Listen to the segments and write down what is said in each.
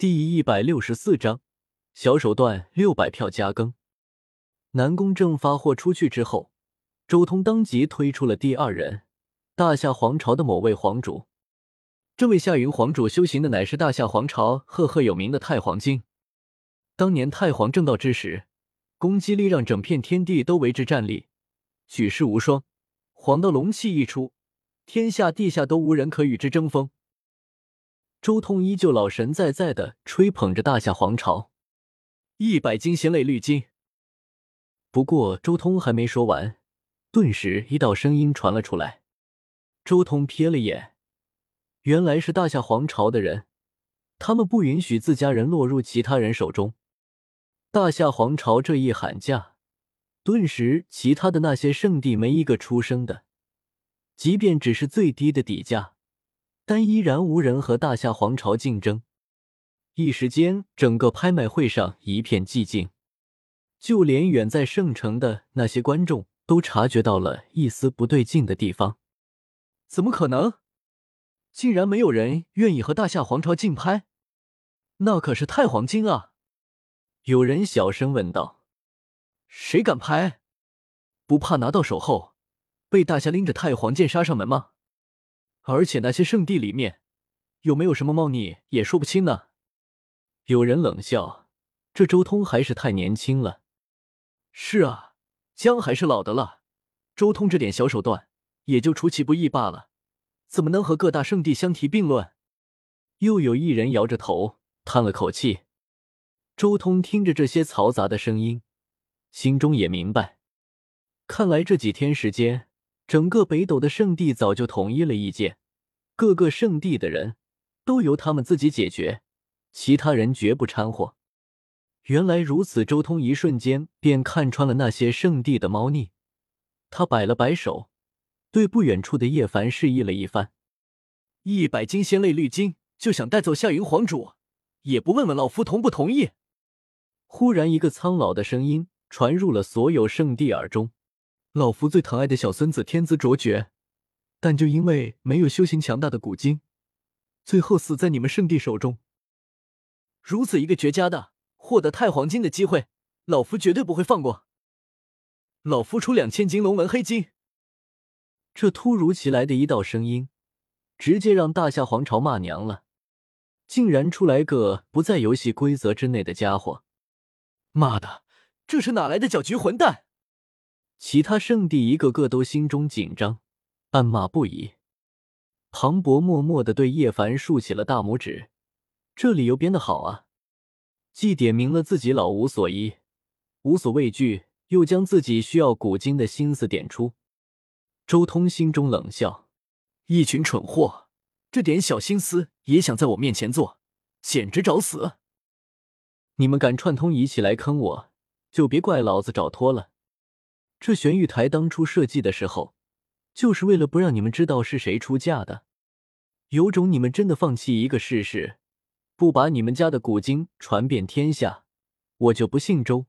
第164章小手段600票加更。南宫正发货出去之后，周通当即推出了第二人，大夏皇朝的某位皇主。这位夏云皇主修行的乃是大夏皇朝赫赫有名的太皇经。当年太皇正道之时，攻击力让整片天地都为之战栗，举世无双，黄道龙气一出，天下地下都无人可与之争锋。周通依旧老神在在地吹捧着大夏皇朝，100斤咸类绿金。不过周通还没说完，顿时一道声音传了出来。周通瞥了眼，原来是大夏皇朝的人，他们不允许自家人落入其他人手中。大夏皇朝这一喊价，顿时其他的那些圣地没一个出声的，即便只是最低的底价，但依然无人和大夏皇朝竞争。一时间整个拍卖会上一片寂静，就连远在圣城的那些观众都察觉到了一丝不对劲的地方。怎么可能？竟然没有人愿意和大夏皇朝竞拍？那可是太皇经啊！有人小声问道。谁敢拍？不怕拿到手后被大夏拎着太皇剑杀上门吗？而且那些圣地里面有没有什么猫腻也说不清呢。有人冷笑，这周通还是太年轻了。是啊，姜还是老的辣，周通这点小手段也就出其不意罢了，怎么能和各大圣地相提并论？又有一人摇着头叹了口气。周通听着这些嘈杂的声音，心中也明白，看来这几天时间整个北斗的圣地早就统一了意见，各个圣地的人都由他们自己解决，其他人绝不掺和。原来如此，周通一瞬间便看穿了那些圣地的猫腻。他摆了摆手，对不远处的叶凡示意了一番。100斤仙类绿金就想带走夏云皇主，也不问问老夫同不同意？忽然一个苍老的声音传入了所有圣地耳中。老夫最疼爱的小孙子天资卓绝，但就因为没有修行强大的古经，最后死在你们圣地手中。如此一个绝佳的获得太皇经的机会，老夫绝对不会放过。老夫出2000斤龙纹黑金。这突如其来的一道声音，直接让大夏皇朝骂娘了，竟然出来个不在游戏规则之内的家伙。妈的，这是哪来的搅局混蛋？其他圣地一个个都心中紧张，暗骂不已。庞博默默地对叶凡竖起了大拇指，这理由编得好啊，既点明了自己老无所依、无所畏惧，又将自己需要古今的心思点出。周通心中冷笑，一群蠢货，这点小心思也想在我面前做，简直找死！你们敢串通一起来坑我，就别怪老子找脱了。这玄玉台当初设计的时候，就是为了不让你们知道是谁出价的。有种你们真的放弃一个试试，不把你们家的古经传遍天下，我就不姓周。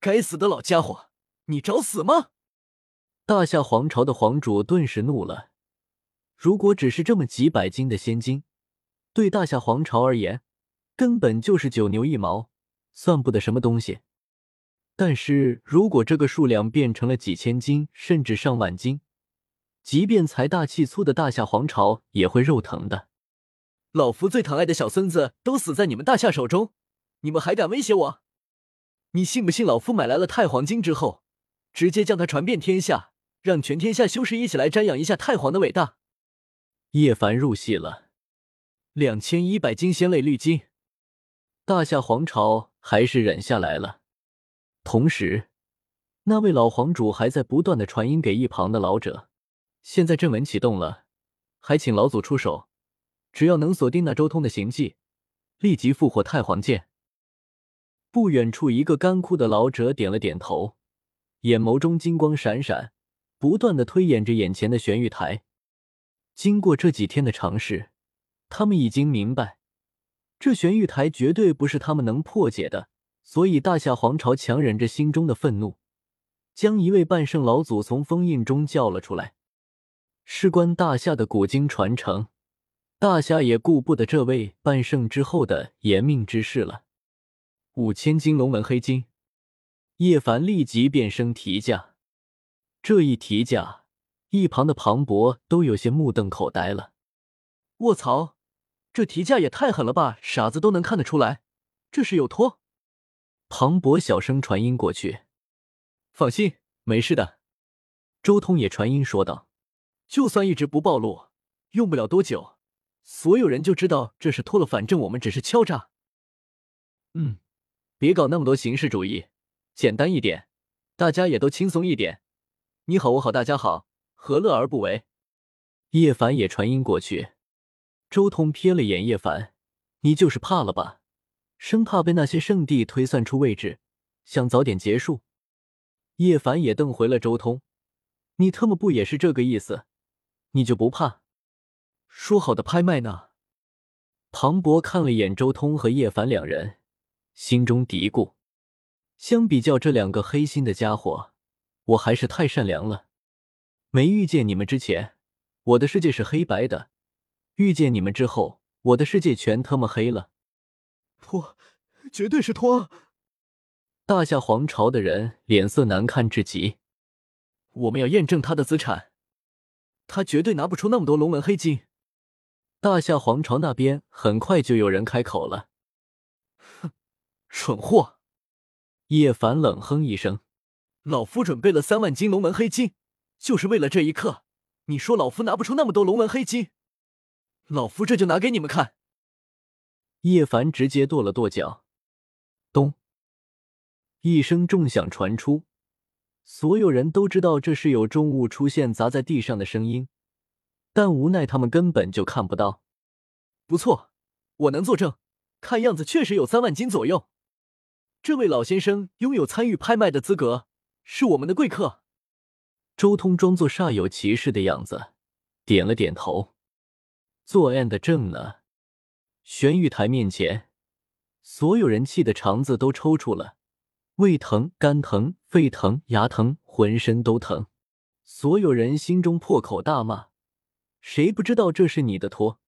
该死的老家伙，你找死吗？大夏皇朝的皇主顿时怒了。如果只是这么几百斤的仙金，对大夏皇朝而言，根本就是九牛一毛，算不得什么东西。但是如果这个数量变成了几千斤甚至上万斤，即便财大气粗的大夏皇朝也会肉疼的。老夫最疼爱的小孙子都死在你们大夏手中，你们还敢威胁我？你信不信老夫买来了太皇经之后，直接将它传遍天下，让全天下修士一起来瞻仰一下太皇的伟大？叶凡入戏了。2100斤仙类绿金。大夏皇朝还是忍下来了。同时，那位老皇主还在不断的传音给一旁的老者。现在阵文启动了，还请老祖出手，只要能锁定那周通的行迹，立即复活太皇剑。不远处一个干枯的老者点了点头，眼眸中金光闪闪，不断的推演着眼前的玄玉台。经过这几天的尝试，他们已经明白，这玄玉台绝对不是他们能破解的。所以大夏皇朝强忍着心中的愤怒，将一位半圣老祖从封印中叫了出来。事关大夏的古经传承，大夏也顾不得这位半圣之后的延命之事了。5000斤龙纹黑金，叶凡立即变声提价。这一提价，一旁的庞博都有些目瞪口呆了。卧槽，这提价也太狠了吧！傻子都能看得出来，这是有托。庞博小声传音过去：“放心，没事的。”周通也传音说道：“就算一直不暴露，用不了多久，所有人就知道这是托了。反正我们只是敲诈。”别搞那么多形式主义，简单一点，大家也都轻松一点。你好我好大家好，何乐而不为？叶凡也传音过去。周通瞥了眼叶凡，你就是怕了吧，生怕被那些圣地推算出位置，想早点结束。叶凡也瞪回了周通，你特么不也是这个意思？你就不怕？说好的拍卖呢？庞博看了眼周通和叶凡两人，心中嘀咕，相比较这两个黑心的家伙，我还是太善良了。没遇见你们之前，我的世界是黑白的，遇见你们之后，我的世界全他妈黑了。托，绝对是托。大夏皇朝的人脸色难看至极。我们要验证他的资产，他绝对拿不出那么多龙纹黑金。大夏皇朝那边很快就有人开口了。蠢货！叶凡冷哼一声，老夫准备了3万斤龙纹黑金，就是为了这一刻。你说老夫拿不出那么多龙纹黑金，老夫这就拿给你们看。叶凡直接跺了跺脚，咚一声重响传出，所有人都知道这是有重物出现砸在地上的声音，但无奈他们根本就看不到。不错，我能作证，看样子确实有3万斤左右。这位老先生拥有参与拍卖的资格，是我们的贵客。周通装作煞有其事的样子，点了点头。作案的证呢？玄玉台面前，所有人气得肠子都抽搐了，胃疼、肝疼、肺疼、牙疼，浑身都疼。所有人心中破口大骂，谁不知道这是你的托？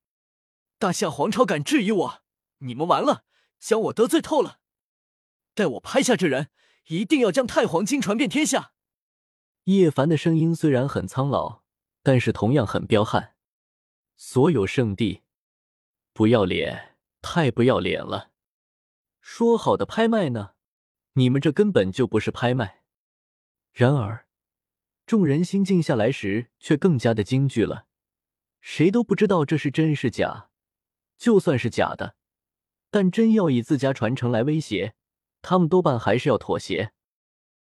大夏皇朝敢质疑我，你们完了，将我得罪透了。待我拍下这人，一定要将太黄金传遍天下。叶凡的声音虽然很苍老，但是同样很彪悍。所有圣地，不要脸，太不要脸了。说好的拍卖呢？你们这根本就不是拍卖。然而众人心静下来时却更加的惊惧了，谁都不知道这是真是假，就算是假的，但真要以自家传承来威胁，他们多半还是要妥协。